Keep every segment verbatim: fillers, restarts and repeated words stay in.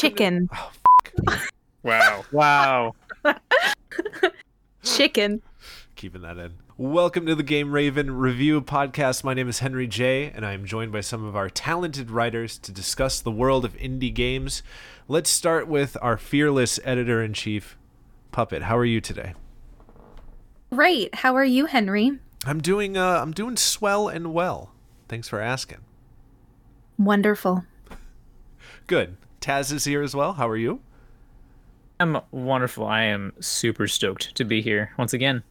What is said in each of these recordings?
Chicken. Oh, f- wow. Wow. Chicken. Keeping that in. Welcome to the Game Raven Review podcast. My name is Henry J, and I am joined by some of our talented writers to discuss the world of indie games. Let's start with our fearless editor-in-chief, Puppet. How are you today? Great. How are you, Henry? I'm doing. Uh, I'm doing swell and well. Thanks for asking. Wonderful. Good. Taz is here as well. How are you? I'm wonderful. I am super stoked to be here once again.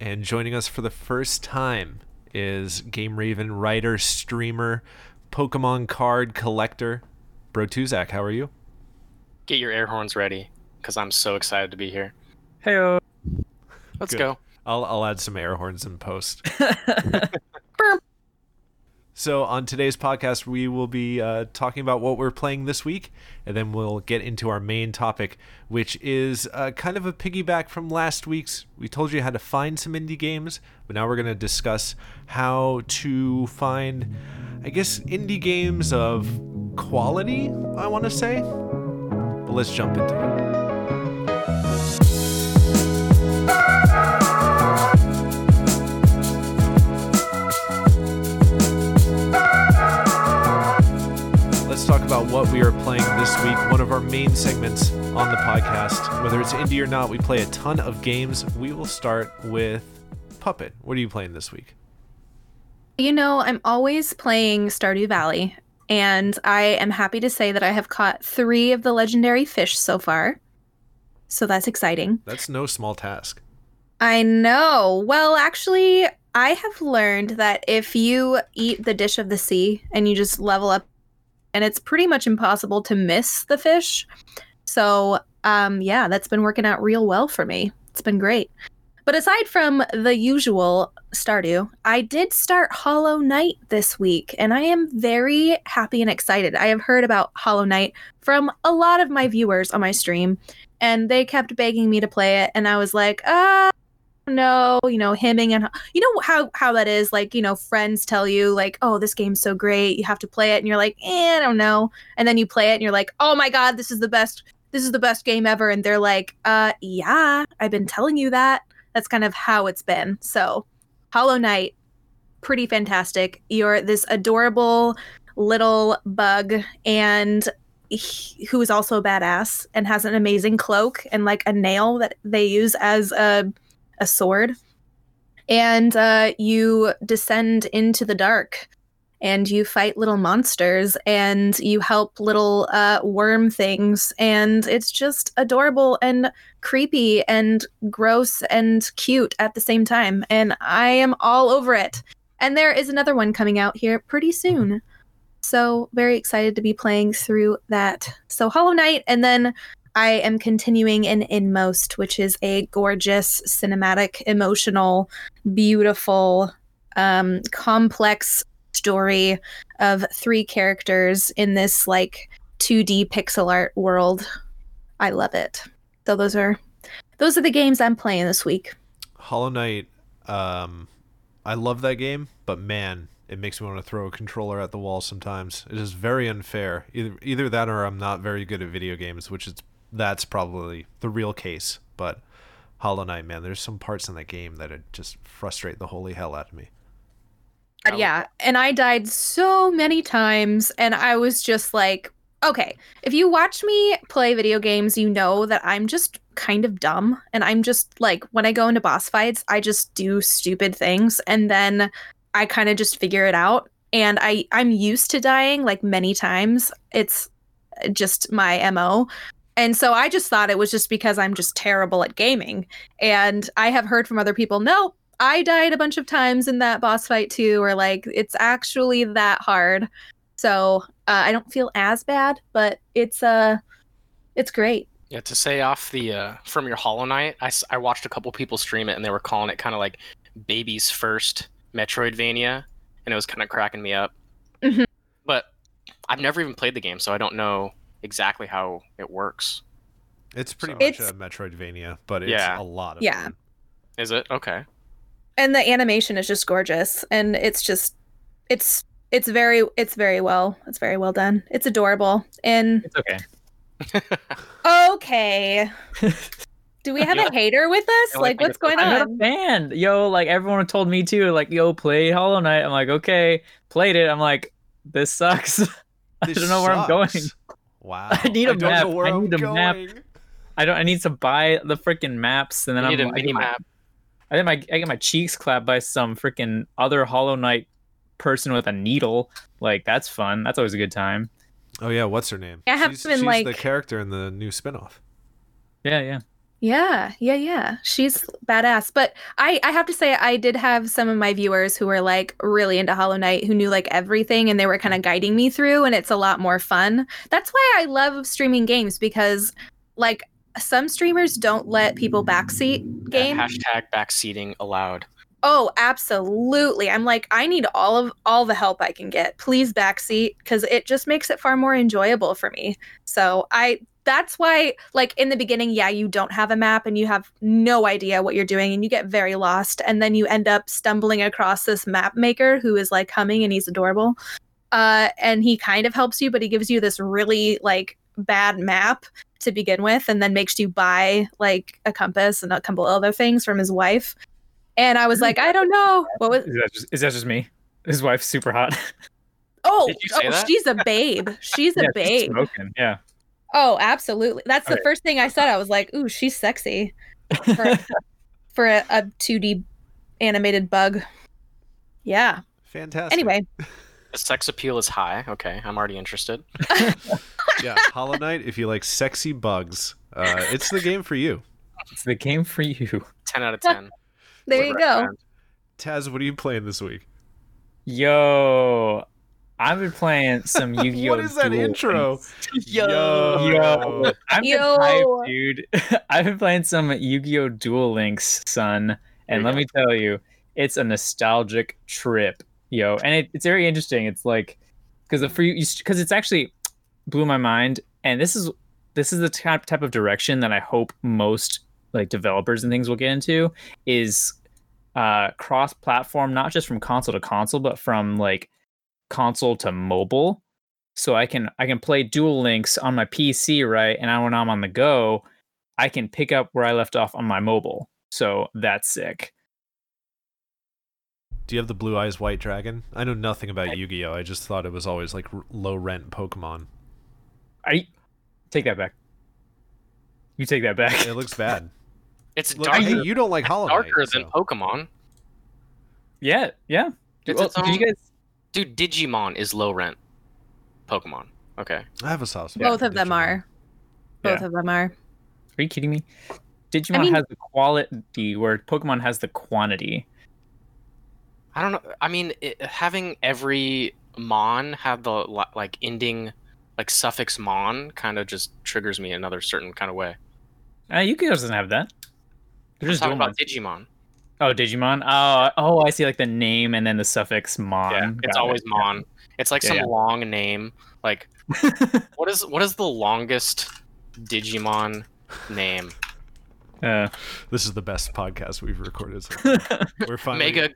And joining us for the first time is Game Raven writer, streamer, Pokemon card collector, BroTuzak. How are you? Get your air horns ready, because I'm so excited to be here. Heyo. Let's Good. go. I'll I'll add some air horns in post. So on today's podcast, we will be uh, talking about what we're playing this week, and then we'll get into our main topic, which is uh, kind of a piggyback from last week's. We told you how to find some indie games, but now we're going to discuss how to find, I guess, indie games of quality, I want to say. But let's jump into it. Talk about what we are playing this week, one of our main segments on the podcast. Whether it's indie or not, we play a ton of games. We will start with Puppet. What are you playing this week? You know, I'm always playing Stardew Valley, and I am happy to say that I have caught three of the legendary fish so far. So that's exciting. That's no small task. I know. Well, actually, I have learned that if you eat the dish of the sea and you just level up, and it's pretty much impossible to miss the fish. So, um, yeah, that's been working out real well for me. It's been great. But aside from the usual Stardew, I did start Hollow Knight this week, and I am very happy and excited. I have heard about Hollow Knight from a lot of my viewers on my stream, and they kept begging me to play it, and I was like, ah, no, you know, hemming and you know how how that is, like, you know, friends tell you like, oh, this game's so great, you have to play it, and you're like, eh, I don't know, and then you play it and you're like, oh my god, this is the best this is the best game ever, and they're like, uh yeah, I've been telling you that. That's kind of how it's been. So Hollow Knight, pretty fantastic. You're this adorable little bug and he, who is also a badass and has an amazing cloak and like a nail that they use as a a sword, and uh, you descend into the dark and you fight little monsters and you help little uh, worm things, and it's just adorable and creepy and gross and cute at the same time, and I am all over it. And there is another one coming out here pretty soon, so very excited to be playing through that. So Hollow Knight, and then I am continuing in Inmost, which is a gorgeous, cinematic, emotional, beautiful, um, complex story of three characters in this like two D pixel art world. I love it. So those are those are the games I'm playing this week. Hollow Knight, um, I love that game, but man, it makes me want to throw a controller at the wall sometimes. It is very unfair. Either either that, or I'm not very good at video games, which is. That's probably the real case, but Hollow Knight, man, there's some parts in that game that just frustrate the holy hell out of me. Yeah, and I died so many times, and I was just like, okay, if you watch me play video games, you know that I'm just kind of dumb, and I'm just like, when I go into boss fights, I just do stupid things, and then I kind of just figure it out, and I, I'm used to dying, like, many times. It's just my M O. And so I just thought it was just because I'm just terrible at gaming. And I have heard from other people, no, I died a bunch of times in that boss fight too, or like, it's actually that hard. So uh, I don't feel as bad, but it's uh, it's great. Yeah, to say off the uh, from your Hollow Knight, I, I watched a couple people stream it and they were calling it kind of like baby's first Metroidvania. And it was kind of cracking me up. Mm-hmm. But I've never even played the game, so I don't know exactly how it works. It's pretty so. much it's, a Metroidvania, but it's yeah. a lot of yeah fun. Is it okay? And the animation is just gorgeous, and it's just it's it's very it's very well it's very well done. It's adorable, and it's okay. Okay. Do we have yeah. a hater with us? Yeah, like, like what's going I'm on? I'm a fan. Yo, like, everyone told me too, like, yo, play Hollow Knight. I'm like, okay. Played it. I'm like, this sucks. This I don't know sucks. where I'm going. Wow. I need a I map. I need I'm a going. map. I don't. I need to buy the freaking maps, and then I need I'm, a mini map. I get my I get my cheeks clapped by some freaking other Hollow Knight person with a needle. Like, that's fun. That's always a good time. Oh yeah, what's her name? I have she's, been she's like the character in the new spinoff. Yeah, yeah, yeah, yeah, yeah. She's badass. But I, I have to say, I did have some of my viewers who were like really into Hollow Knight, who knew like everything, and they were kind of guiding me through, and it's a lot more fun. That's why I love streaming games, because like. Some streamers don't let people backseat games. Yeah, hashtag backseating allowed. Oh, absolutely. I'm like, I need all of all the help I can get. Please backseat, because it just makes it far more enjoyable for me. So I that's why, like, in the beginning, yeah, you don't have a map and you have no idea what you're doing and you get very lost. And then you end up stumbling across this map maker who is like humming, and he's adorable. Uh, and he kind of helps you, but he gives you this really like bad map to begin with, and then makes you buy like a compass and a couple other things from his wife. And I was like, I don't know what was. Is that just, is that just me? His wife's super hot. Oh, oh she's a babe. She's a yeah, babe. She's smoking. Yeah. Oh, absolutely. That's okay. The first thing I said. I was like, ooh, she's sexy for, for a, a two D animated bug. Yeah. Fantastic. Anyway. The sex appeal is high. Okay, I'm already interested. Yeah, Hollow Knight, if you like sexy bugs, uh, it's the game for you. It's the game for you. ten out of ten. There what you go. Taz, what are you playing this week? Yo, I've been playing some Yu-Gi-Oh! What is that Duel intro? Links. Yo. Yo. I'm Yo. Hyped, dude. I've been playing some Yu-Gi-Oh! Duel Links, son. And let go. me tell you, it's a nostalgic trip. Yo, and it, it's very interesting. It's like, because the free, because it's actually blew my mind. And this is this is the type type of direction that I hope most like developers and things will get into, is uh, cross platform, not just from console to console, but from like console to mobile. So I can I can play Duel Links on my P C, right? And when I'm on the go, I can pick up where I left off on my mobile. So that's sick. Do you have the Blue Eyes White Dragon? I know nothing about I, Yu-Gi-Oh! I just thought it was always like r- low-rent Pokemon. I take that back. You take that back. It looks bad. It's Look, darker. Hey, you don't like Hollow Knight, darker so. than Pokemon. Yeah, yeah. Dude, well, did you guys... Dude, Digimon is low-rent Pokemon. Okay. I have a sauce. Yeah. Both of Digimon. them are. Both yeah. of them are. Are you kidding me? Digimon I mean... has the quality where Pokemon has the quantity. I don't know. I mean, it, having every mon have the like ending, like suffix mon, kind of just triggers me in another certain kind of way. Uh, Yu-Gi-Oh! Doesn't have that. They're I'm just talking about Digimon. Oh, Digimon. Oh, oh, I see. Like the name and then the suffix mon. Yeah, it's Got always it. mon. It's like yeah, some yeah. long name. Like, what is what is the longest Digimon name? Uh, this is the best podcast we've recorded. So we're finally. Mega-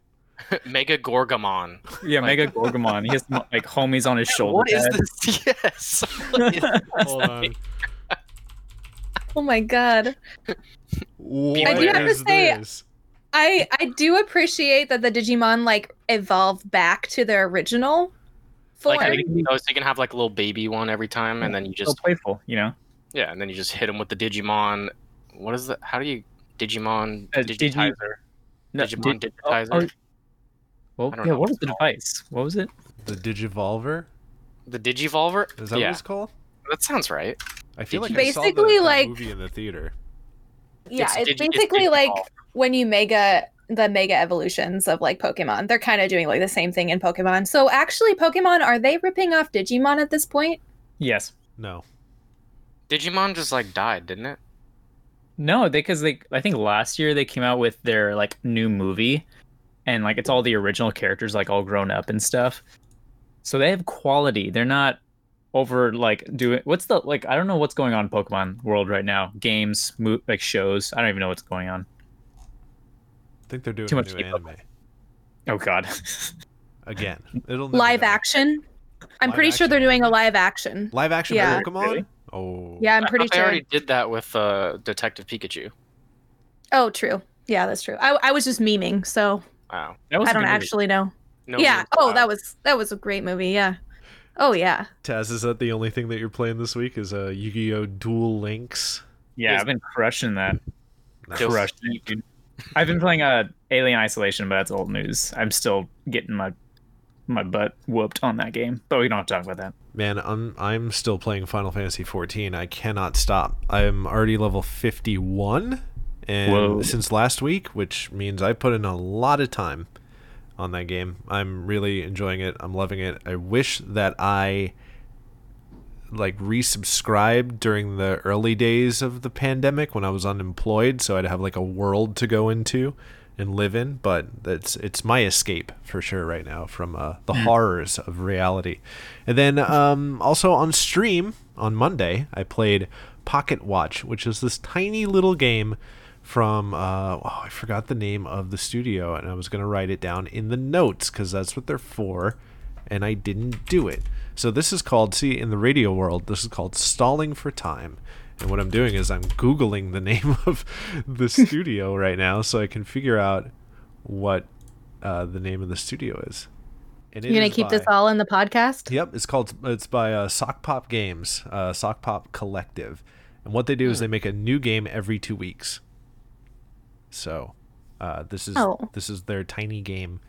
Mega Gorgamon. Yeah, like, Mega Gorgamon. He has like homies on his shoulder. What is this? Yes. What is this? Hold on. Oh my god. What I do have to say, this? I I do appreciate that the Digimon like evolve back to their original form. Like, you know, so you can have like a little baby one every time, and then you just so playful, you know. Yeah, and then you just hit them with the Digimon. What is that? How do you Digimon uh, digitizer? Digi- No, Digimon did, Digitizer. Oh, oh. Well, yeah, what was the device? What was it? The Digivolver? The Digivolver? Is that yeah. what it's called? That sounds right. I feel Digi- like I saw the, the like, movie in the theater. Yeah, it's, it's digi- basically it's like when you mega the mega evolutions of like Pokemon. They're kind of doing like the same thing in Pokemon. So actually, Pokemon, are they ripping off Digimon at this point? Yes. No. Digimon just like died, didn't it? No, because they, they, I think last year they came out with their like new movie, and like it's all the original characters like all grown up and stuff. So they have quality. They're not over like doing what's the like I don't know what's going on in Pokemon world right now. Games, mo- like shows. I don't even know what's going on. I think they're doing too much new anime. Oh god. Again, it'll live action. I'm live pretty action. sure they're doing a live action. Live action yeah. Pokemon? Really? Oh. Yeah, I'm pretty I sure. I already did that with uh, Detective Pikachu. Oh, true. Yeah, that's true. I I was just memeing, so wow. That was I don't actually movie. know. No yeah. Oh, wow. that was that was a great movie. Yeah. Oh yeah. Taz, is that the only thing that you're playing this week? Is uh, Yu-Gi-Oh! Duel Links? Yeah, I've been crushing that. Nice. Crushing it, dude. I've been playing uh, Alien Isolation, but that's old news. I'm still getting my my butt whooped on that game, but we don't have to talk about that. Man, I'm I'm still playing Final Fantasy fourteen. I cannot stop. I'm already level fifty-one, and Whoa. since last week, which means I put in a lot of time on that game. I'm really enjoying it. I'm loving it. I wish that I like resubscribed during the early days of the pandemic when I was unemployed, so I'd have like a world to go into and live in, but that's it's my escape for sure right now from uh, the horrors of reality. And then um, also on stream on Monday, I played Pocket Watch, which is this tiny little game from uh, oh, I forgot the name of the studio, and I was going to write it down in the notes because that's what they're for, and I didn't do it. So this is called, see, in the radio world, this is called Stalling for Time. And what I'm doing is I'm Googling the name of the studio right now so I can figure out what uh, the name of the studio is. And You're going to keep by, this all in the podcast? Yep. It's called. It's by uh, SockPop Games, uh, SockPop Collective. And what they do mm. is they make a new game every two weeks. So uh, this is oh. this is their tiny game.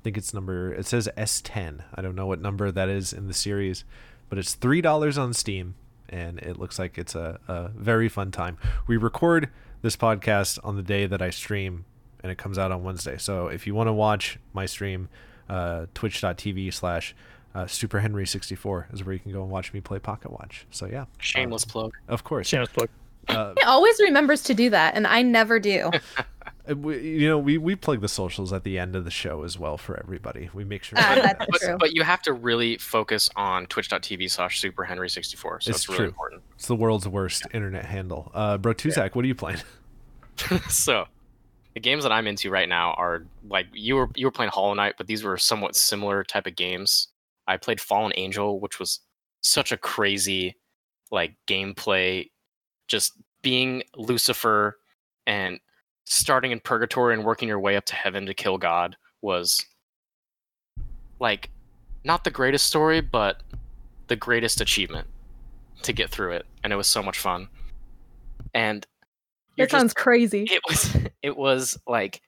I think it's number, it says S ten. I don't know what number that is in the series, but it's three dollars on Steam, and it looks like it's a, a very fun time. We record this podcast on the day that I stream, and it comes out on Wednesday. So if you want to watch my stream, uh, twitch.tv slash superhenry64 is where you can go and watch me play Pocket Watch. So yeah. Shameless uh, plug. Of course. Shameless plug. Uh, he always remembers to do that, and I never do. You know, we, we plug the socials at the end of the show as well for everybody. We make sure. Uh, that's but, true. But you have to really focus on twitch.tv slash superhenry64. So it's, it's really true. important. It's the world's worst yeah. internet handle. Uh, BroTuzak, yeah. what are you playing? So the games that I'm into right now are like you were you were playing Hollow Knight, but these were somewhat similar type of games. I played Fallen Angel, which was such a crazy like gameplay, just being Lucifer and starting in purgatory and working your way up to heaven to kill God was like not the greatest story, but the greatest achievement to get through it. And it was so much fun. And it just, sounds crazy. It was, it was like,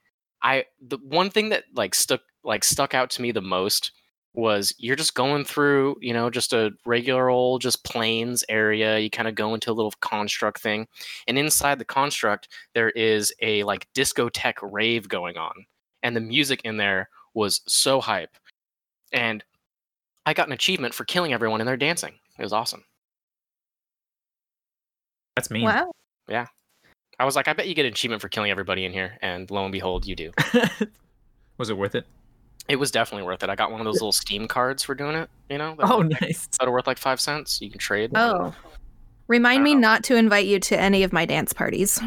I, the one thing that like stuck, like stuck out to me the most was you're just going through, you know, just a regular old, just plains area. You kind of go into a little construct thing. And inside the construct, there is a like discotheque rave going on. And the music in there was so hype. And I got an achievement for killing everyone in their dancing. It was awesome. That's mean. Wow. Yeah. I was like, I bet you get an achievement for killing everybody in here. And lo and behold, you do. Was it worth it? It was definitely worth it. I got one of those little Steam cards for doing it, you know? That oh, like, nice. That'll worth like five cents. You can trade. Oh. Remind me know. not to invite you to any of my dance parties.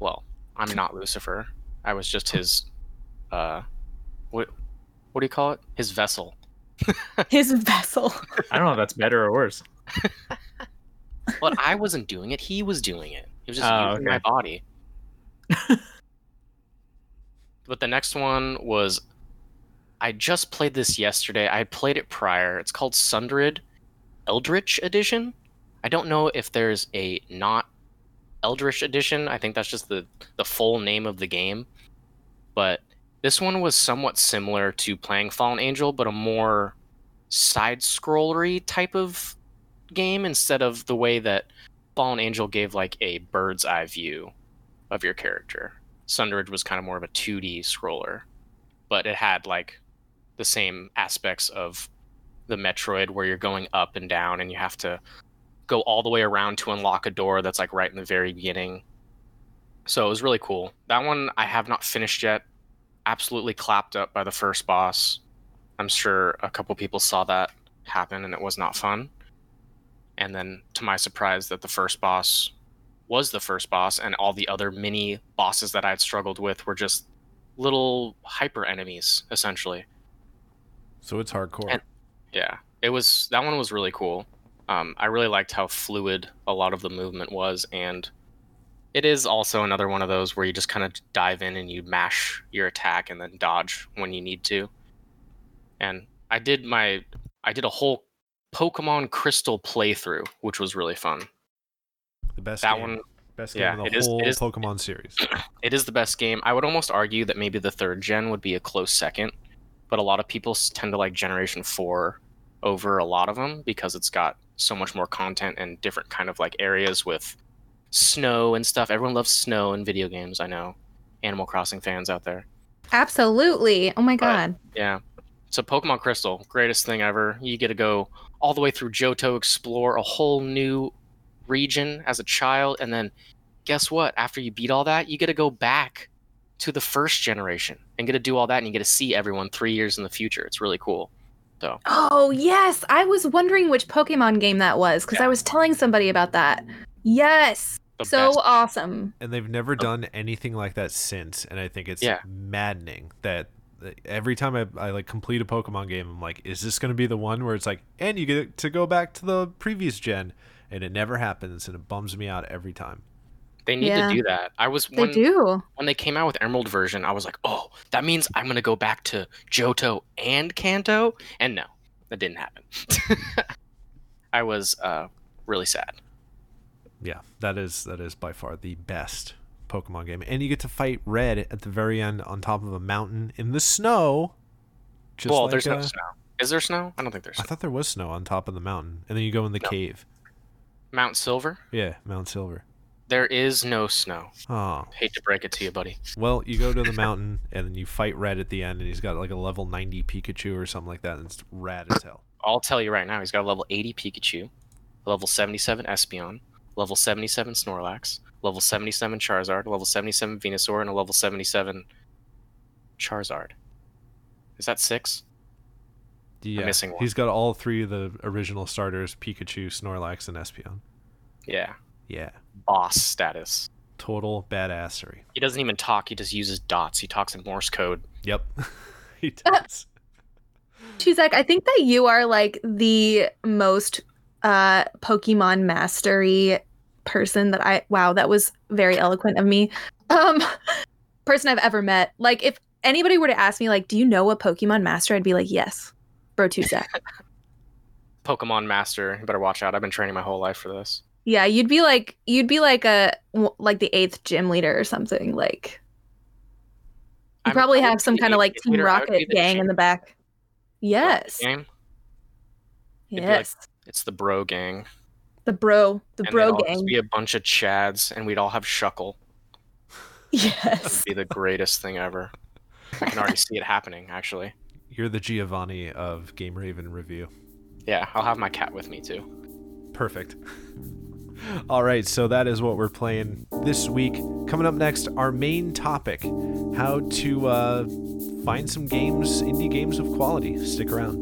Well, I'm not Lucifer. I was just his, uh, what what do you call it? His vessel. His vessel. I don't know if that's better or worse. But I wasn't doing it. He was doing it. He was just oh, using okay. my body. But the next one was... I just played this yesterday. I played it prior. It's called Sundered Eldritch Edition. I don't know if there's a not Eldritch Edition. I think that's just the, the full name of the game. But this one was somewhat similar to playing Fallen Angel, but a more side-scrollery type of game instead of the way that Fallen Angel gave like a bird's eye view of your character. Sundered was kind of more of a two D scroller, but it had like the same aspects of the Metroid where you're going up and down and you have to go all the way around to unlock a door that's like right in the very beginning. So it was really cool. That one I have not finished yet. Absolutely clapped up by the first boss. I'm sure a couple people saw that happen and it was not fun. And then to my surprise that the first boss was the first boss and all the other mini bosses that I had struggled with were just little hyper enemies essentially. So it's hardcore. And, yeah, it was that one was really cool. Um, I really liked how fluid a lot of the movement was, and it is also another one of those where you just kind of dive in and you mash your attack and then dodge when you need to. And I did my I did a whole Pokemon Crystal playthrough, which was really fun. The best that game. one, best game yeah, of the whole is, is, Pokemon series. It is the best game. I would almost argue that maybe the third gen would be a close second, but a lot of people tend to like Generation four over a lot of them because it's got so much more content and different kind of like areas with snow and stuff. Everyone loves snow in video games. I know Animal Crossing fans out there. Absolutely. Oh my God. But, yeah. So Pokemon Crystal, greatest thing ever. You get to go all the way through Johto, explore a whole new region as a child. And then guess what? After you beat all that, you get to go back to the first generation and get to do all that. And you get to see everyone three years in the future. It's really cool. So. Oh, yes. I was wondering which Pokemon game that was because yeah. I was telling somebody about that. Yes. The so best. Awesome. And they've never done anything like that since. And I think it's yeah. maddening that every time I, I like complete a Pokemon game, I'm like, is this going to be the one where it's like, and you get to go back to the previous gen? And it never happens. And it bums me out every time. They need yeah. to do that. I was when, they do. when they came out with Emerald version, I was like, oh, that means I'm going to go back to Johto and Kanto. And no, that didn't happen. I was uh, really sad. Yeah, that is that is by far the best Pokemon game. And you get to fight Red at the very end on top of a mountain in the snow. Just well, like there's a... no snow. Is there snow? I don't think there's snow. I thought there was snow on top of the mountain. And then you go in the no. cave. Mount Silver? Yeah, Mount Silver. There is no snow. Oh. Hate to break it to you, buddy. Well, you go to the mountain, and then you fight Red at the end, and he's got like a level ninety Pikachu or something like that, and it's rad as hell. I'll tell you right now, he's got a level eighty Pikachu, a level seventy-seven Espeon, level seventy-seven Snorlax, level seventy-seven Charizard, level seventy-seven Venusaur, and a level seventy-seven Charizard. Is that six? Yeah. I'm missing one. He's got all three of the original starters, Pikachu, Snorlax, and Espeon. Yeah. Yeah. Boss status. Total badassery. He doesn't even talk. He just uses dots. He talks in Morse code. Yep. He does. Tuzak, I think that you are like the most uh, Pokemon mastery person that I... Wow, that was very eloquent of me. Um, person I've ever met. Like, if anybody were to ask me, like, do you know a Pokemon master? I'd be like, yes. BroTuzak. Pokemon master. You better watch out. I've been training my whole life for this. Yeah, you'd be like you'd be like a like the eighth gym leader or something. Like, you I'm, probably have some kind of like Team leader. Rocket gang in the back. Yes. Gang. Yes. Like, it's the bro gang. The bro, the and bro gang. It'd all be a bunch of chads, and we'd all have shuckle. Yes. That'd be the greatest thing ever. I can already see it happening. Actually, you're the Giovanni of Game Raven Review. Yeah, I'll have my cat with me too. Perfect. All right, so that is what we're playing this week. Coming up next, our main topic, how to uh, find some games, indie games of quality. Stick around.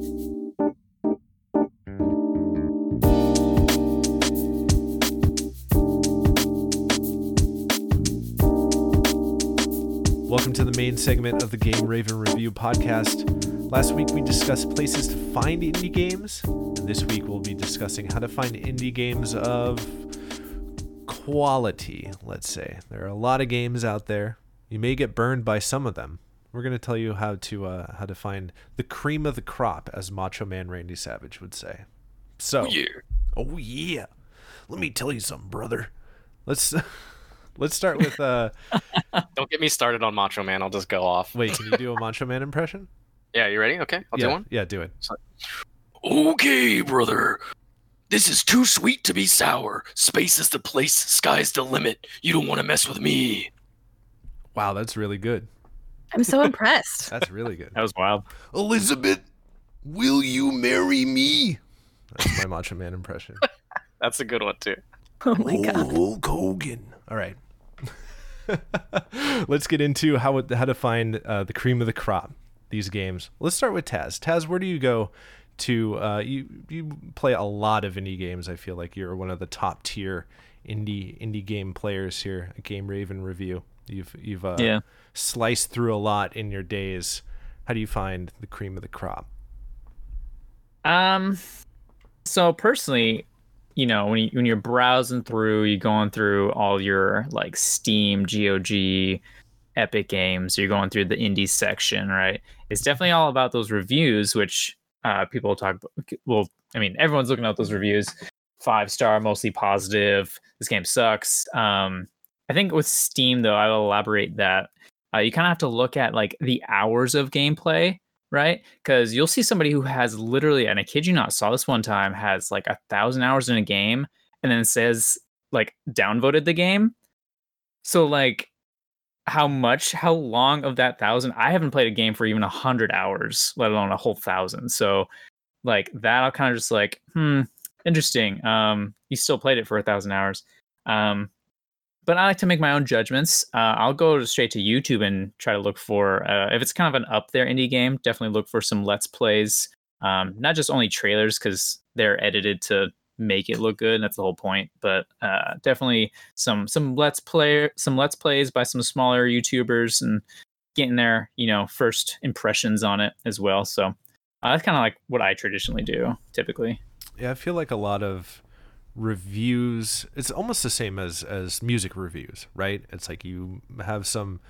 Welcome to the main segment of the Game Raven Review podcast. Last week, we discussed places to find indie games. This week we'll be discussing how to find indie games of quality, let's say. There are a lot of games out there. You may get burned by some of them. We're going to tell you how to uh, how to find the cream of the crop, as Macho Man Randy Savage would say. So, oh yeah. Oh yeah. Let me tell you something, brother. Let's let's start with uh Don't get me started on Macho Man. I'll just go off. Wait, can you do a Macho Man impression? Yeah, you ready? Okay. I'll yeah, do one. Yeah, do it. Sorry. Okay, brother. This is too sweet to be sour. Space is the place. Sky's the limit. You don't want to mess with me. Wow, that's really good. I'm so impressed. That's really good. That was wild. Elizabeth, will you marry me? That's my Macho Man impression. That's a good one, too. Oh, my God. Oh, Hulk Hogan. All right. Let's get into how, how to find uh, the cream of the crop, these games. Let's start with Taz. Taz, where do you go? To uh, you, you play a lot of indie games. I feel like you're one of the top tier indie indie game players here at Game Raven Review. You've you've uh, yeah. sliced through a lot in your days. How do you find the cream of the crop? Um, so personally, you know, when you, when you're browsing through, you're going through all your like Steam, G O G, Epic Games, you're going through the indie section, right? It's definitely all about those reviews, which uh, people talk about. Well, I mean, everyone's looking at those reviews. Five star, mostly positive. This game sucks. Um, I think with Steam, though, I will elaborate that uh, you kind of have to look at like the hours of gameplay, right? Because you'll see somebody who has literally, and I kid you not, saw this one time, has like a thousand hours in a game, and then says like downvoted the game. So like, how much, how long of that thousand? I haven't played a game for even a hundred hours, let alone a whole thousand. So like that, I'll kind of just like, hmm, interesting. Um, you still played it for a thousand hours. Um, but I like to make my own judgments. Uh, I'll go straight to YouTube and try to look for, uh, if it's kind of an up there indie game, definitely look for some Let's Plays. Um, not just only trailers, because they're edited to make it look good, and that's the whole point. But uh, definitely some some Let's Play, some Let's Plays by some smaller YouTubers, and getting their, you know, first impressions on it as well. So uh, that's kind of like what I traditionally do, typically. Yeah, I feel like a lot of reviews, it's almost the same as as music reviews, right? It's like you have some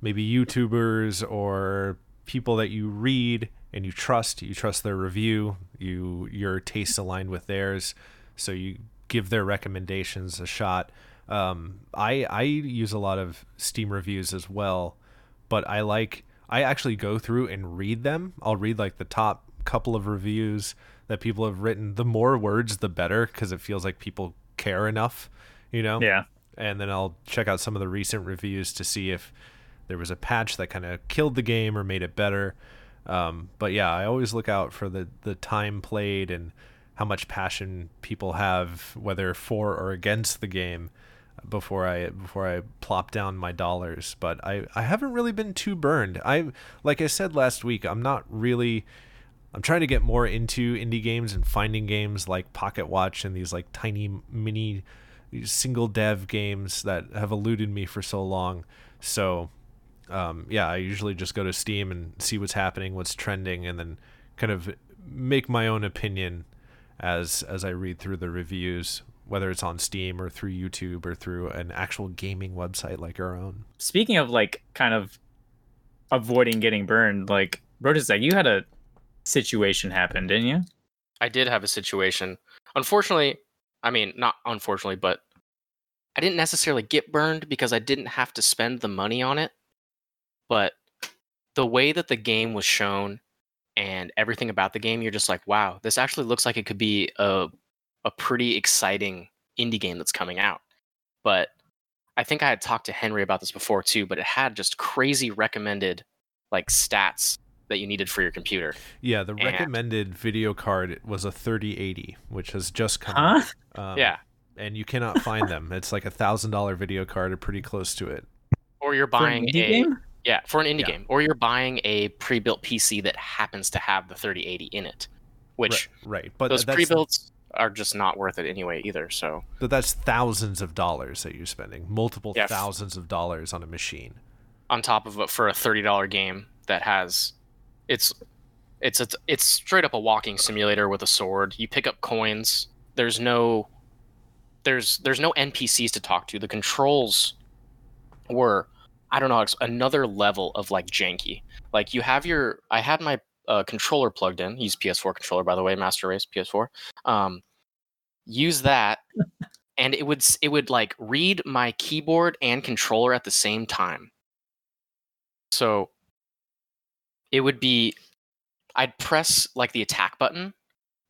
maybe YouTubers or people that you read and you trust, you trust their review, you your tastes aligned with theirs, so you give their recommendations a shot. Um, I I use a lot of Steam reviews as well, but I like I actually go through and read them. I'll read like the top couple of reviews that people have written. The more words, the better, because it feels like people care enough, you know? Yeah. And then I'll check out some of the recent reviews to see if there was a patch that kind of killed the game or made it better. Um, but yeah, I always look out for the, the time played and how much passion people have, whether for or against the game, before I before I plop down my dollars. But I, I haven't really been too burned. I like I said last week, I'm not really... I'm trying to get more into indie games and finding games like Pocket Watch and these like tiny mini single dev games that have eluded me for so long. So um, yeah, I usually just go to Steam and see what's happening, what's trending, and then kind of make my own opinion as as I read through the reviews, whether it's on Steam or through YouTube or through an actual gaming website like our own. Speaking of like kind of avoiding getting burned, like BroTuzak, you had a situation happen, didn't you? I did have a situation. Unfortunately, I mean, not unfortunately, but I didn't necessarily get burned because I didn't have to spend the money on it. But the way that the game was shown and everything about the game, you're just like, wow, this actually looks like it could be a a pretty exciting indie game that's coming out. But I think I had talked to Henry about this before too, but it had just crazy recommended like stats that you needed for your computer. Yeah, the and recommended video card was a thirty eighty, which has just come huh? out. Um, yeah. And you cannot find them. It's like a one thousand dollars video card or pretty close to it. Or you're buying for an indie a... game? Yeah, for an indie yeah. game. Or you're buying a pre-built P C that happens to have the thirty eighty in it, which right, right. But those that's, pre-builts are just not worth it anyway either. So But that's thousands of dollars that you're spending. Multiple yeah. thousands of dollars on a machine. On top of it for a thirty dollars game that has... It's it's it's it's straight up a walking simulator with a sword. You pick up coins. There's no there's there's no N P Cs to talk to. The controls were, I don't know, another level of like janky. Like you have your I had my uh, controller plugged in. Use P S four controller, by the way, Master Race P S four. Um, use that, and it would it would like read my keyboard and controller at the same time. So it would be, I'd press like the attack button,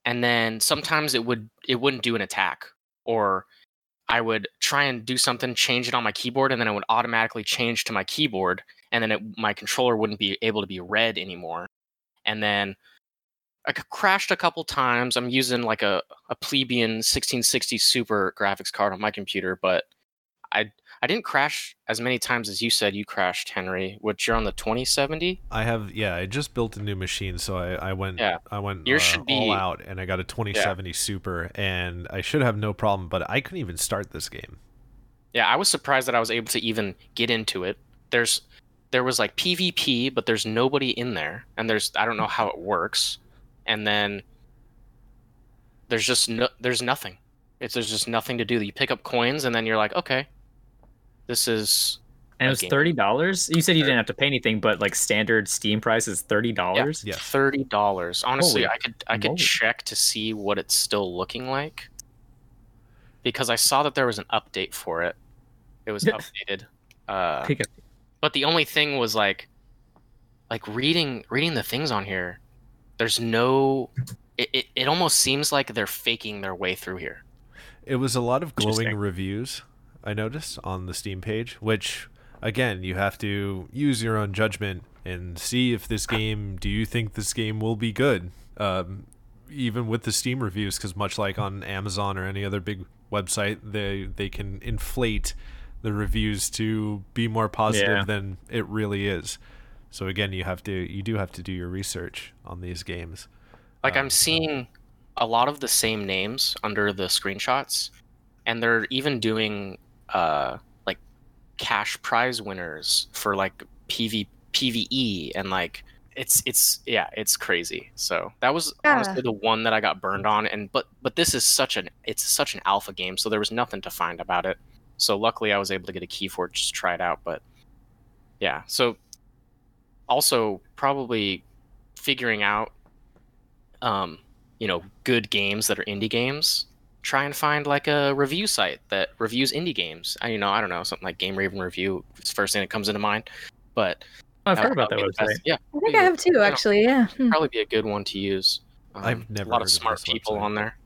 and then sometimes it would it wouldn't do an attack, or I would try and do something, change it on my keyboard, and then it would automatically change to my keyboard, and then it, my controller wouldn't be able to be read anymore. And then I crashed a couple times. I'm using like a, a plebeian sixteen sixty Super graphics card on my computer, but I. I didn't crash as many times as you said you crashed, Henry. Which you're on the twenty seventy? I have, yeah. I just built a new machine, so I, I went, yeah. I went uh, be, all out, and I got a twenty seventy yeah. Super, and I should have no problem. But I couldn't even start this game. Yeah, I was surprised that I was able to even get into it. There's, there was like PvP, but there's nobody in there, and there's I don't know how it works, and then there's just no, there's nothing. It's there's just nothing to do. You pick up coins and then you're like, okay, this is. And it was thirty dollars. You said you didn't have to pay anything, but like standard Steam price is thirty dollars. Yeah, yeah. thirty dollars. Honestly, Holy I could I could moly. check to see what it's still looking like, because I saw that there was an update for it. It was updated. Uh, but the only thing was like, like reading reading the things on here. There's no. It it, it almost seems like they're faking their way through here. It was a lot of glowing reviews I noticed on the Steam page, which. Again, you have to use your own judgment and see if this game, do you think this game will be good? Um, even with the Steam reviews, because much like on Amazon or any other big website, they, they can inflate the reviews to be more positive yeah. than it really is. So again, you have to you do have to do your research on these games. Like um, I'm seeing a lot of the same names under the screenshots, and they're even doing... Uh, cash prize winners for like P V P V E and like it's it's yeah it's crazy. So that was yeah. honestly the one that I got burned on, and but but this is such an it's such an alpha game, so there was nothing to find about it. So luckily I was able to get a key for it just to try it out. But yeah, so also probably figuring out um you know good games that are indie games. Try and find like a review site that reviews indie games. I, you know, I don't know, something like Game Raven Review. It's the first thing that comes into mind. But oh, I've heard about that website. Yeah, I think I have too, actually. Yeah, probably be a good one to use. Um, I've never a lot of smart people on there.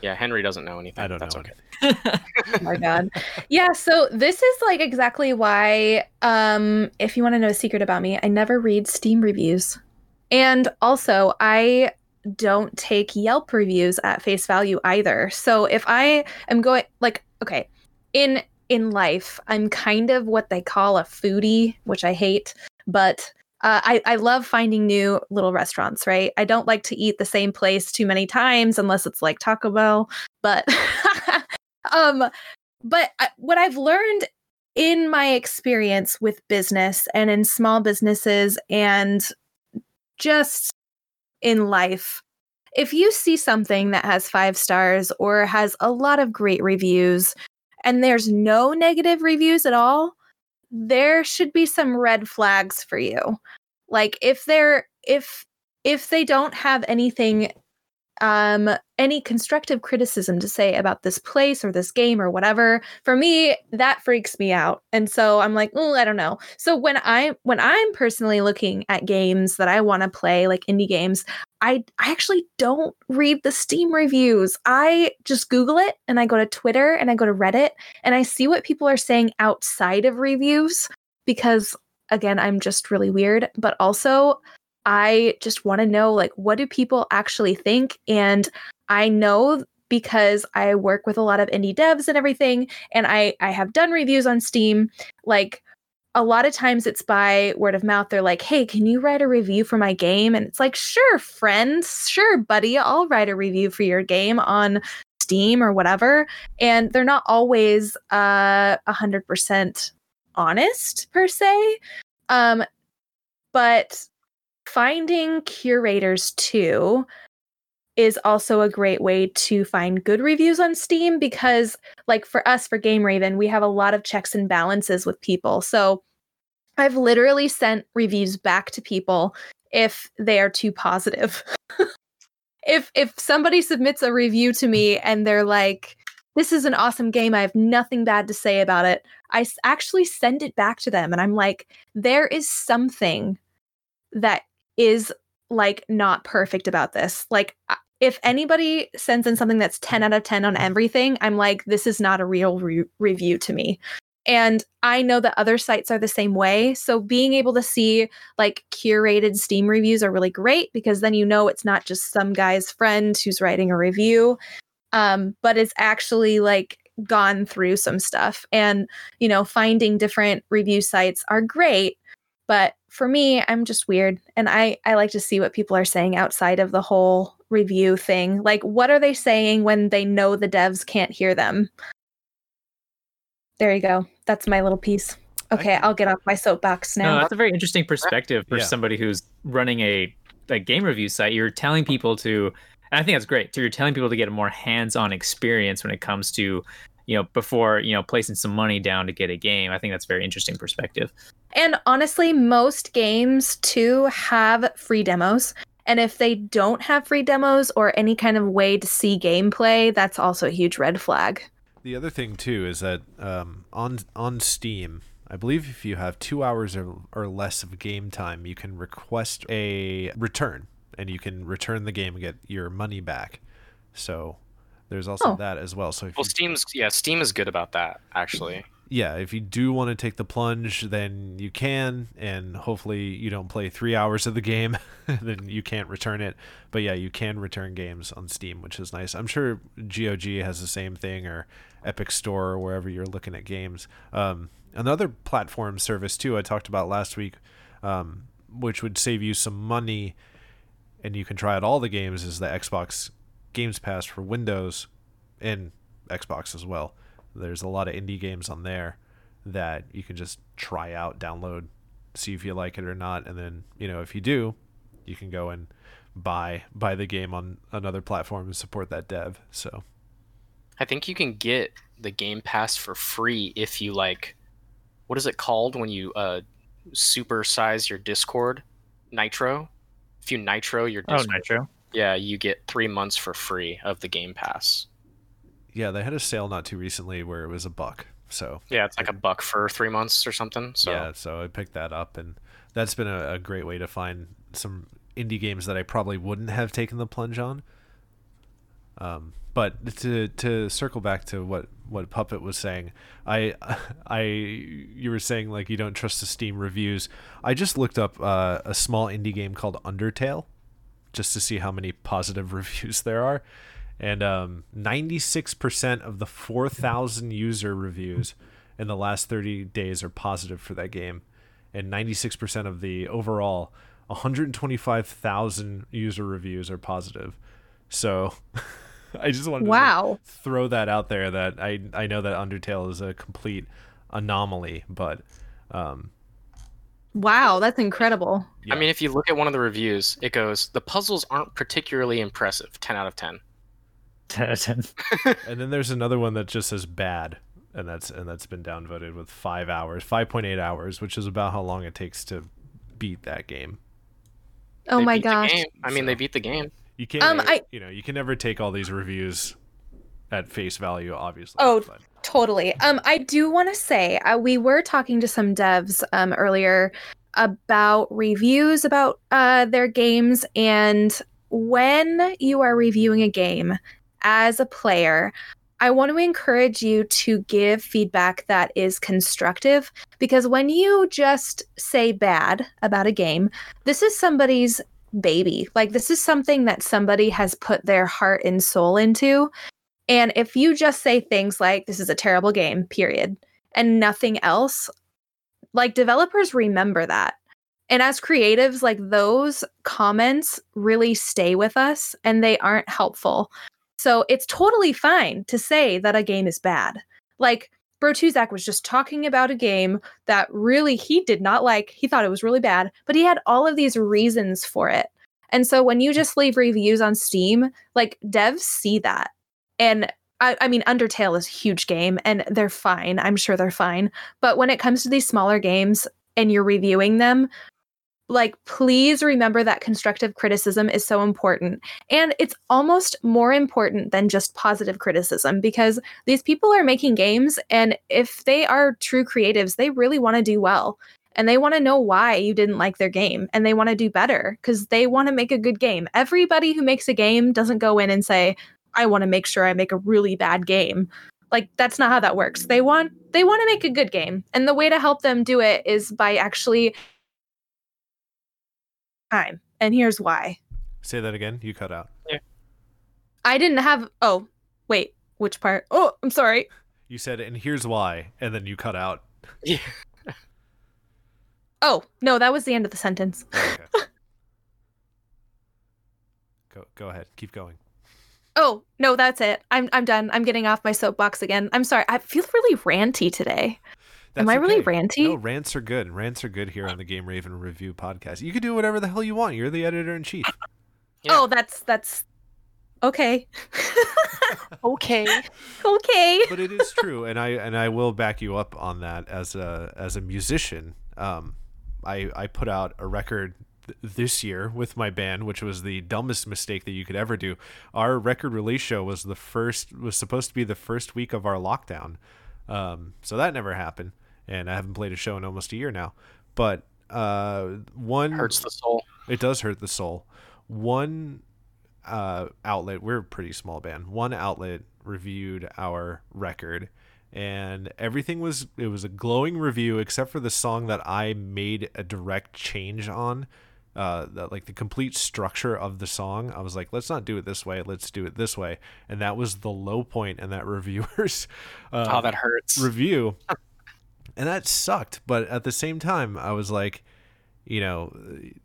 Yeah, Henry doesn't know anything. I don't That's know. Okay. Oh my God. Yeah, so this is like exactly why. Um, if you want to know a secret about me, I never read Steam reviews, and also I. don't take Yelp reviews at face value either. So if I am going like, okay, in in life, I'm kind of what they call a foodie, which I hate, but uh, I, I love finding new little restaurants, right? I don't like to eat the same place too many times unless it's like Taco Bell. But um, but I, what I've learned in my experience with business and in small businesses and just in life, if you see something that has five stars or has a lot of great reviews and there's no negative reviews at all, there should be some red flags for you. Like if they're if if they don't have anything um any constructive criticism to say about this place or this game or whatever, for me that freaks me out. And so I'm like, oh, I don't know. So when I when I'm personally looking at games that I want to play, like indie games, I I actually don't read the Steam reviews. I just Google it and I go to Twitter and I go to Reddit and I see what people are saying outside of reviews, because again, I'm just really weird, but also I just want to know, like, what do people actually think? And I know because I work with a lot of indie devs and everything, and I, I have done reviews on Steam. Like, a lot of times it's by word of mouth. They're like, hey, can you write a review for my game? And it's like, sure, friend, sure, buddy, I'll write a review for your game on Steam or whatever. And they're not always uh, one hundred percent honest, per se. Um, but... Finding curators, too, is also a great way to find good reviews on Steam, because, like, for us, for Game Raven, we have a lot of checks and balances with people. So I've literally sent reviews back to people if they are too positive. if if somebody submits a review to me and they're like, this is an awesome game, I have nothing bad to say about it, I actually send it back to them. And I'm like, there is something that is like not perfect about this. Like if anybody sends in something that's ten out of ten on everything, I'm like, this is not a real re- review to me. And I know that other sites are the same way. So being able to see like curated Steam reviews are really great, because then you know it's not just some guy's friend who's writing a review, um, but it's actually like gone through some stuff. And, you know, finding different review sites are great, but for me, I'm just weird, and I, I like to see what people are saying outside of the whole review thing. Like, what are they saying when they know the devs can't hear them? There you go. That's my little piece. Okay, I'll get off my soapbox now. No, that's a very interesting perspective for yeah. somebody who's running a, a game review site. You're telling people to And I think that's great. So you're telling people to get a more hands-on experience when it comes to, you know, before, you know, placing some money down to get a game. I think that's a very interesting perspective. And honestly, most games too have free demos. And if they don't have free demos or any kind of way to see gameplay, that's also a huge red flag. The other thing too is that um, on on Steam, I believe if you have two hours or, or less of game time, you can request a return, and you can return the game and get your money back. So there's also oh. that as well. So if well, you, Steam's yeah, Steam is good about that actually. Yeah, if you do want to take the plunge, then you can, and hopefully you don't play three hours of the game, then you can't return it. But yeah, you can return games on Steam, which is nice. I'm sure G O G has the same thing, or Epic Store, or wherever you're looking at games. Um, another platform service, too, I talked about last week, um, which would save you some money, and you can try out all the games, is the Xbox Games Pass for Windows and Xbox as well. There's a lot of indie games on there that you can just try out, download, see if you like it or not. And then, you know, if you do, you can go and buy buy the game on another platform and support that dev. So I think you can get the Game Pass for free if you like, what is it called when you uh, supersize your Discord? Nitro? If you Nitro your Discord. Oh, Nitro. Yeah, you get three months for free of the Game Pass. Yeah, they had a sale not too recently where it was a buck. So yeah, it's like a buck for three months or something. So yeah, so I picked that up, and that's been a, a great way to find some indie games that I probably wouldn't have taken the plunge on. Um, but to to circle back to what, what Puppet was saying, I I you were saying like you don't trust the Steam reviews. I just looked up uh, a small indie game called Undertale, just to see how many positive reviews there are. And um, ninety-six percent of the four thousand user reviews in the last thirty days are positive for that game. And ninety-six percent of the overall one hundred twenty-five thousand user reviews are positive. So I just wanted wow. to like, throw that out there that I, I know that Undertale is a complete anomaly, but... Um, wow, that's incredible. Yeah. I mean, if you look at one of the reviews, it goes, the puzzles aren't particularly impressive, ten out of ten. And then there's another one that just says bad, and that's and that's been downvoted with five hours, five point eight hours, which is about how long it takes to beat that game. Oh they my gosh! I so mean, they beat the game. You can't, um, I, you know, you can never take all these reviews at face value, obviously. Oh, but. Totally. Um, I do want to say uh, we were talking to some devs um earlier about reviews about uh their games, and when you are reviewing a game. As a player, I want to encourage you to give feedback that is constructive, because when you just say bad about a game, this is somebody's baby. Like, this is something that somebody has put their heart and soul into. And if you just say things like, this is a terrible game, period, and nothing else, like, developers remember that. And as creatives, like, those comments really stay with us, and they aren't helpful. So it's totally fine to say that a game is bad. Like, BroTuzak was just talking about a game that really he did not like. He thought it was really bad, but he had all of these reasons for it. And so when you just leave reviews on Steam, like, devs see that. And I, I mean, Undertale is a huge game, and they're fine. I'm sure they're fine. But when it comes to these smaller games and you're reviewing them, like, please remember that constructive criticism is so important. And it's almost more important than just positive criticism, because these people are making games, and if they are true creatives, they really want to do well. And they want to know why you didn't like their game, and they want to do better because they want to make a good game. Everybody who makes a game doesn't go in and say, I want to make sure I make a really bad game. Like, that's not how that works. They want they want to make a good game. And the way to help them do it is by actually... time. And here's why. Say that again. You cut out. Yeah. I didn't have. Oh, wait. Which part? Oh, I'm sorry. You said, and here's why. And then you cut out. Yeah. Oh, no, that was the end of the sentence. Okay. go, go ahead. Keep going. Oh, no, that's it. I'm I'm done. I'm getting off my soapbox again. I'm sorry. I feel really ranty today. That's Am I okay. really ranty? No, rants are good. Rants are good here on the Game Raven Review podcast. You can do whatever the hell you want. You're the editor in chief. Yeah. Oh, that's that's okay. okay. Okay. But it is true, and I and I will back you up on that as a as a musician. Um, I I put out a record th- this year with my band, which was the dumbest mistake that you could ever do. Our record release show was the first was supposed to be the first week of our lockdown. Um, so that never happened, and I haven't played a show in almost a year now. But uh, one it hurts the soul. It does hurt the soul. One uh, outlet, we're a pretty small band. One outlet reviewed our record, and everything was it was a glowing review except for the song that I made a direct change on. Uh, that, like the complete structure of the song, I was like, let's not do it this way, let's do it this way, and that was the low point in that reviewer's uh, oh, that hurts. review, and that sucked. But at the same time, I was like, you know,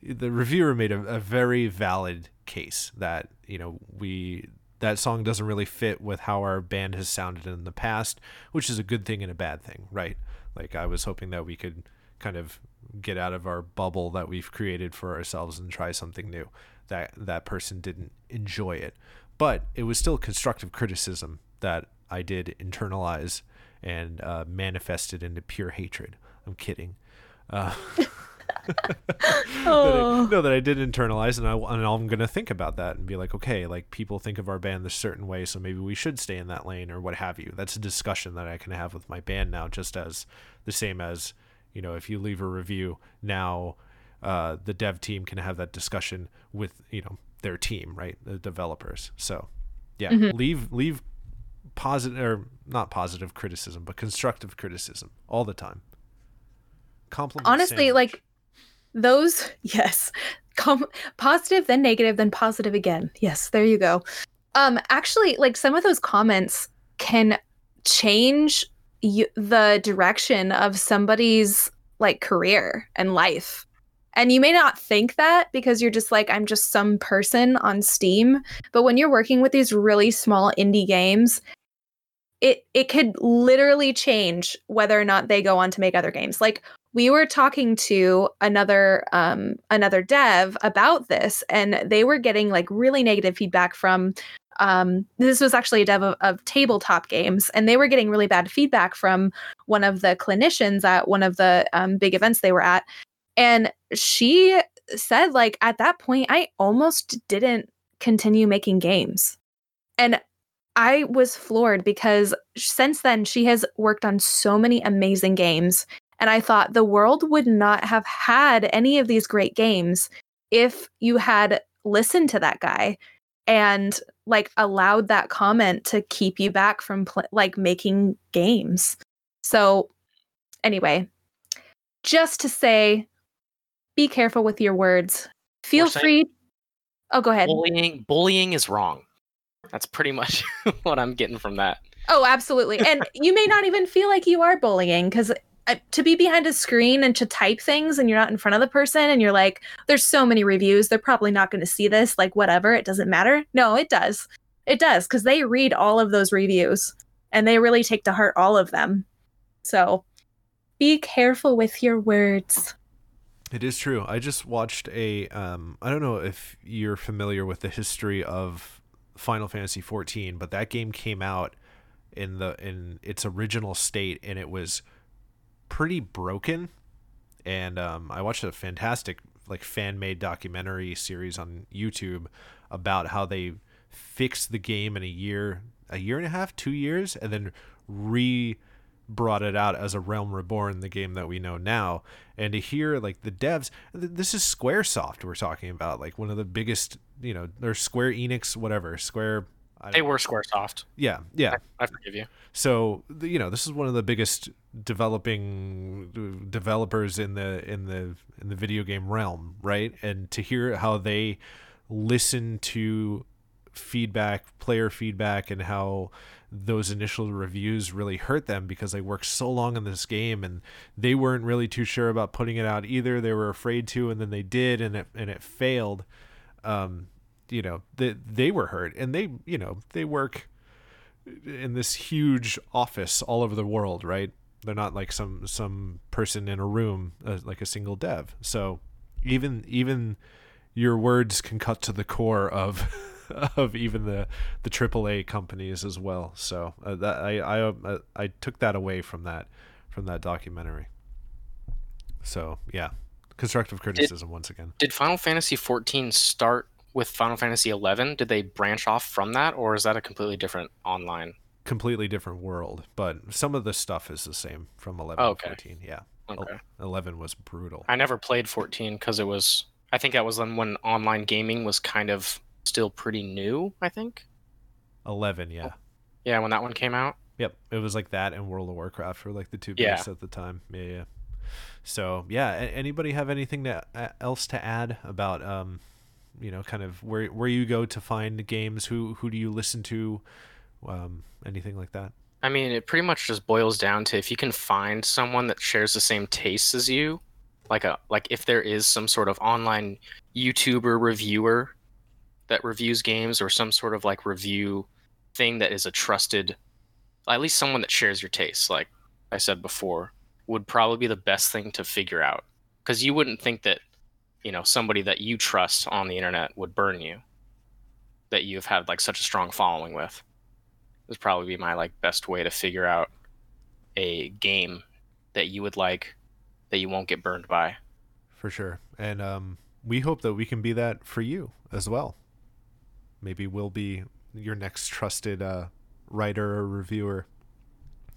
the reviewer made a, a very valid case that, you know, we that song doesn't really fit with how our band has sounded in the past, which is a good thing and a bad thing, right? Like, I was hoping that we could kind of get out of our bubble that we've created for ourselves and try something new. That that person didn't enjoy it, but it was still constructive criticism that I did internalize and uh, manifested into pure hatred. I'm kidding. Uh, oh. that I, no, that I did internalize, and I and I'm gonna think about that and be like, okay, like people think of our band this certain way, so maybe we should stay in that lane or what have you. That's a discussion that I can have with my band now, just as the same as. You know, if you leave a review now, uh, the dev team can have that discussion with, you know, their team, right? The developers. So, yeah, mm-hmm. leave leave positive or not positive criticism, but constructive criticism all the time. Compliment. Honestly, sandwich. like those, yes, Com- positive, then negative, then positive again. Yes, there you go. Um, actually, like some of those comments can change. You, the direction of somebody's like career and life, and you may not think that because you're just like, I'm just some person on Steam, but when you're working with these really small indie games, it it could literally change whether or not they go on to make other games. Like, we were talking to another um another dev about this, and they were getting like really negative feedback from Um, this was actually a dev of, of tabletop games, and they were getting really bad feedback from one of the clinicians at one of the um, big events they were at. And she said, like, at that point, I almost didn't continue making games. And I was floored because since then she has worked on so many amazing games. And I thought the world would not have had any of these great games if you had listened to that guy and like allowed that comment to keep you back from pl- like making games. So anyway, just to say, be careful with your words. Feel We're free. Oh, go ahead. Bullying, bullying is wrong. That's pretty much what I'm getting from that. Oh, absolutely. And you may not even feel like you are bullying, because uh, to be behind a screen and to type things and you're not in front of the person and you're like, there's so many reviews, they're probably not going to see this, like whatever, it doesn't matter. No, it does. It does, because they read all of those reviews and they really take to heart all of them. So be careful with your words. It is true. I just watched a, um, I don't know if you're familiar with the history of Final Fantasy fourteen, but that game came out in the in its original state, and it was pretty broken, and um I watched a fantastic like fan-made documentary series on YouTube about how they fixed the game in a year a year and a half two years, and then re brought it out as a Realm Reborn, the game that we know now. And to hear like the devs, this is Squaresoft we're talking about, like one of the biggest, you know, or Square Enix, whatever, Square They were Squaresoft. Yeah, yeah. I, I forgive you. So, you know, this is one of the biggest developing developers in the in the in the video game realm, right? And to hear how they listen to feedback, player feedback, and how those initial reviews really hurt them because they worked so long on this game and they weren't really too sure about putting it out either. They were afraid to, and then they did, and it and it failed. Um you know, they, they were hurt, and they, you know, they work in this huge office all over the world, right? They're not like some, some person in a room, uh, like a single dev. So even, even your words can cut to the core of of even the the triple A companies as well. So uh, that I I uh, I took that away from that from that documentary. So yeah, constructive criticism did, once again. Did Final Fantasy fourteen start with Final Fantasy eleven? Did they branch off from that, or is that a completely different online? Completely different world, but some of the stuff is the same from eleven oh, okay. to fourteen. Yeah, okay. eleven was brutal. I never played fourteen because it was. I think that was when online gaming was kind of still pretty new, I think. eleven, yeah. Yeah, when that one came out. Yep, it was like that and World of Warcraft were like the two yeah. biggest at the time. Yeah, yeah. So, yeah, anybody have anything to, uh, else to add about, um, you know, kind of where where you go to find games, who, who do you listen to, um, anything like that? I mean, it pretty much just boils down to if you can find someone that shares the same tastes as you, like a like if there is some sort of online YouTuber reviewer that reviews games or some sort of like review thing that is a trusted, at least someone that shares your tastes, like I said before, would probably be the best thing to figure out, because you wouldn't think that, you know, somebody that you trust on the internet would burn you, that you've had like such a strong following with. It would probably be my like best way to figure out a game that you would like, that you won't get burned by. For sure. And um, we hope that we can be that for you as well. Maybe we'll be your next trusted uh, writer or reviewer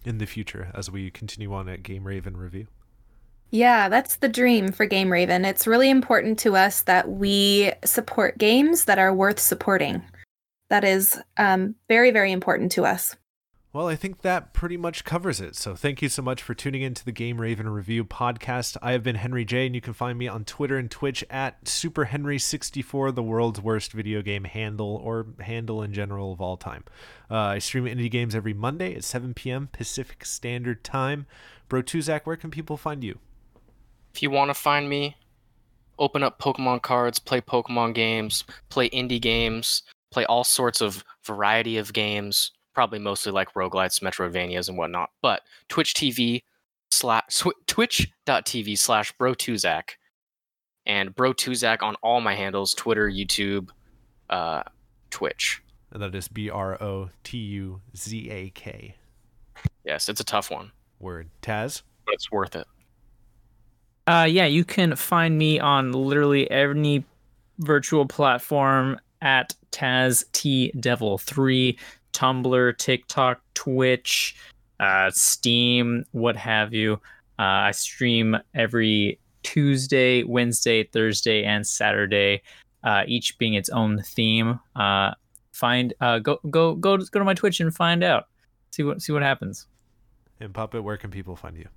in the future as we continue on at Game Raven Review. Yeah, that's the dream for Game Raven. It's really important to us that we support games that are worth supporting. That is um, very, very important to us. Well, I think that pretty much covers it. So thank you so much for tuning in to the Game Raven Review podcast. I have been Henry J, and you can find me on Twitter and Twitch at Super Henry sixty-four, the world's worst video game handle, or handle in general of all time. Uh, I stream indie games every Monday at seven p.m. Pacific Standard Time. BroTuzak, where can people find you? If you want to find me, open up Pokemon cards, play Pokemon games, play indie games, play all sorts of variety of games. Probably mostly like roguelites, Metroidvanias, and whatnot. But Twitch T V, slash, twitch.tv slash BroTuzak. And BroTuzak on all my handles, Twitter, YouTube, uh, Twitch. And that is B R O T U Z A K. Yes, it's a tough one. Word. Taz? But it's worth it. Uh, yeah, you can find me on literally any virtual platform at Taz T Devil three. Tumblr, TikTok, Twitch, uh, Steam, what have you. Uh, I stream every Tuesday, Wednesday, Thursday, and Saturday, uh, each being its own theme. Uh, find uh, go go go go to my Twitch and find out. See what see what happens. And Puppet, where can people find you?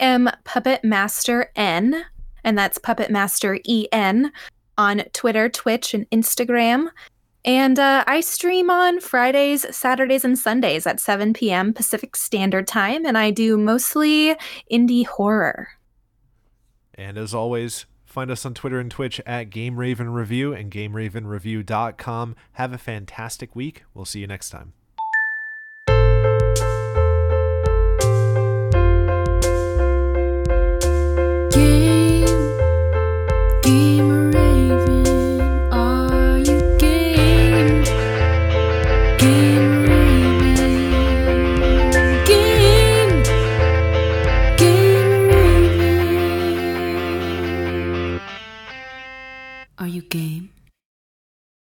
I am PuppetMasterEN, and that's PuppetMasterEN on Twitter, Twitch, and Instagram. And uh, I stream on Fridays, Saturdays, and Sundays at seven p.m. Pacific Standard Time, and I do mostly indie horror. And as always, find us on Twitter and Twitch at Game Raven Review and Game Raven Review dot com. Have a fantastic week. We'll see you next time. Game.